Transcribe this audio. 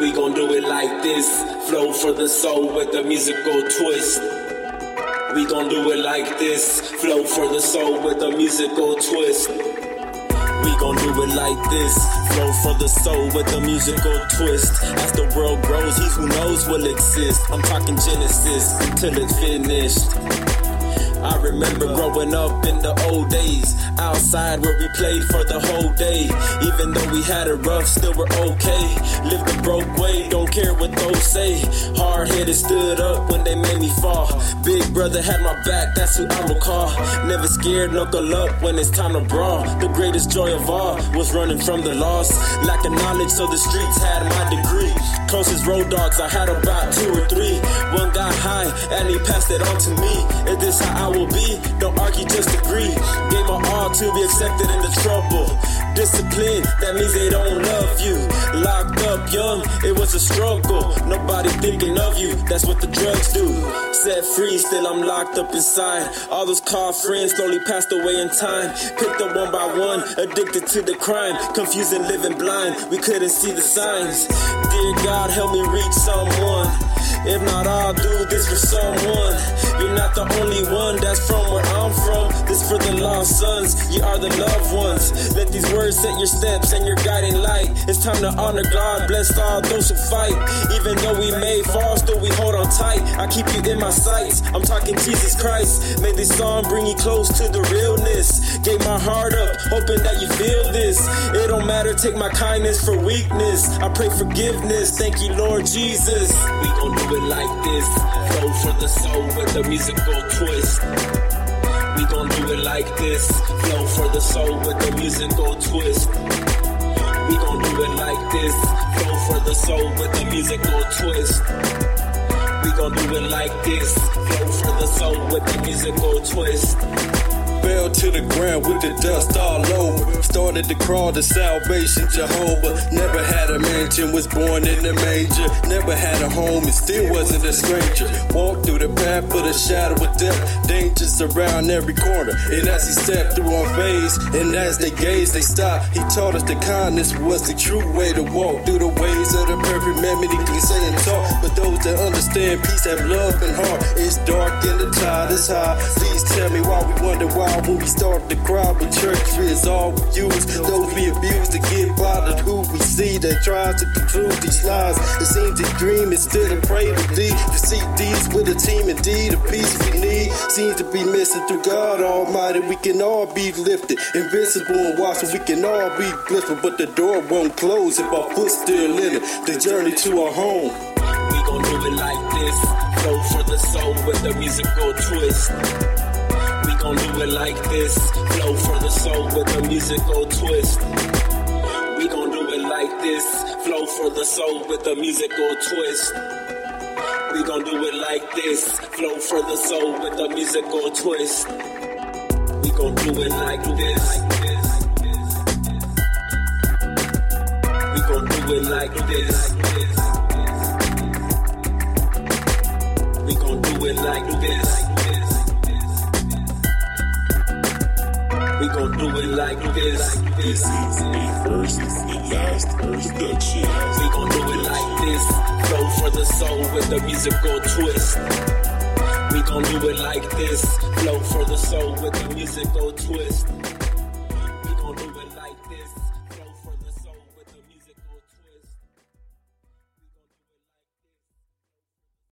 We gon' do it like this. Flow for the soul with a musical twist. We gon' do it like this. Flow for the soul with a musical twist. We gon' do it like this. Flow for the soul with a musical twist. As the world grows, he who knows will exist. I'm talking Genesis till it's finished. I remember growing up in the old days, outside where we played for the whole day. Even though we had it rough, still we're okay. Live the broke way, don't care what those say. Hard-headed, stood up when they made me fall. Big brother had my back, that's who I recall. Never scared, knuckle up when it's time to brawl. The greatest joy of all was running from the loss. Lacking knowledge, so the streets had my degree. Closest road dogs, I had about 2 or 3. One got high, and he passed it on to me. Is this how I will be? Don't argue, just agree. Gave my all to be accepted in the trouble. Discipline, that means they don't love you. Locked up young, it was a struggle. Nobody thinking of you, that's what the drugs do. Set free, still I'm locked up inside. All those car friends slowly passed away in time. Picked up one by one, addicted to the crime. Confused and living blind, we couldn't see the signs. Dear God, help me reach someone. If not, I'll do this for someone. You're not the only one that's from where I'm from. This for the lost sons, you are the loved ones. Let these words set your steps and your guiding light. It's time to honor God, bless all those who fight. Even though we may fall, still we hold on tight. I keep you in my sights, I'm talking Jesus Christ. May this song bring you close to the realness. Gave my heart up, hoping that you feel this. It don't matter, take my kindness for weakness. I pray forgiveness, thank you Lord Jesus. We gon' do it like this. Flow for the soul with a musical twist. We gon' do it like this. Flow for the soul with a musical twist. We gon' do it like this. Flow for the soul with a musical twist. We gon' do it like this. Flow for the soul with a musical twist. Fell to the ground with the dust all over. Started to crawl to salvation, Jehovah. Never had a mansion, was born in a manger. Never had a home and still wasn't a stranger. Walked through the path of the shadow of death. Dangers around every corner. And as he stepped through our phase, and as they gazed, they stopped. He taught us that kindness was the true way to walk. Through the ways of the perfect man, many say and talk. But those that understand peace have love and heart. It's dark and the tide is high. Please tell me why we wonder why. When we start to cry, but church is all we use. Those we abuse to get by the who we see that tries to conclude these lies. It seems a dream instead of pray to thee. To see these with a team indeed, the peace we need seems to be missing. Through God Almighty, we can all be lifted, invincible and watchful. We can all be blissful, but the door won't close if our foot's still in it. The journey to our home. We gon' do it like this. Flow for the soul with a musical twist. We gon' do it like this. Flow for the soul with a musical twist. We gon' do it like this. Flow for the soul with a musical twist. We gon' do it like this. Flow for the soul with a musical twist. We gon' do it like this. We gon' do it like this. We gon' do it like this. We gon' do it like this. This is a first and last production. We gon' do it like this. Flow for the soul with a musical twist. We gon' do it like this. Flow for the soul with a musical twist.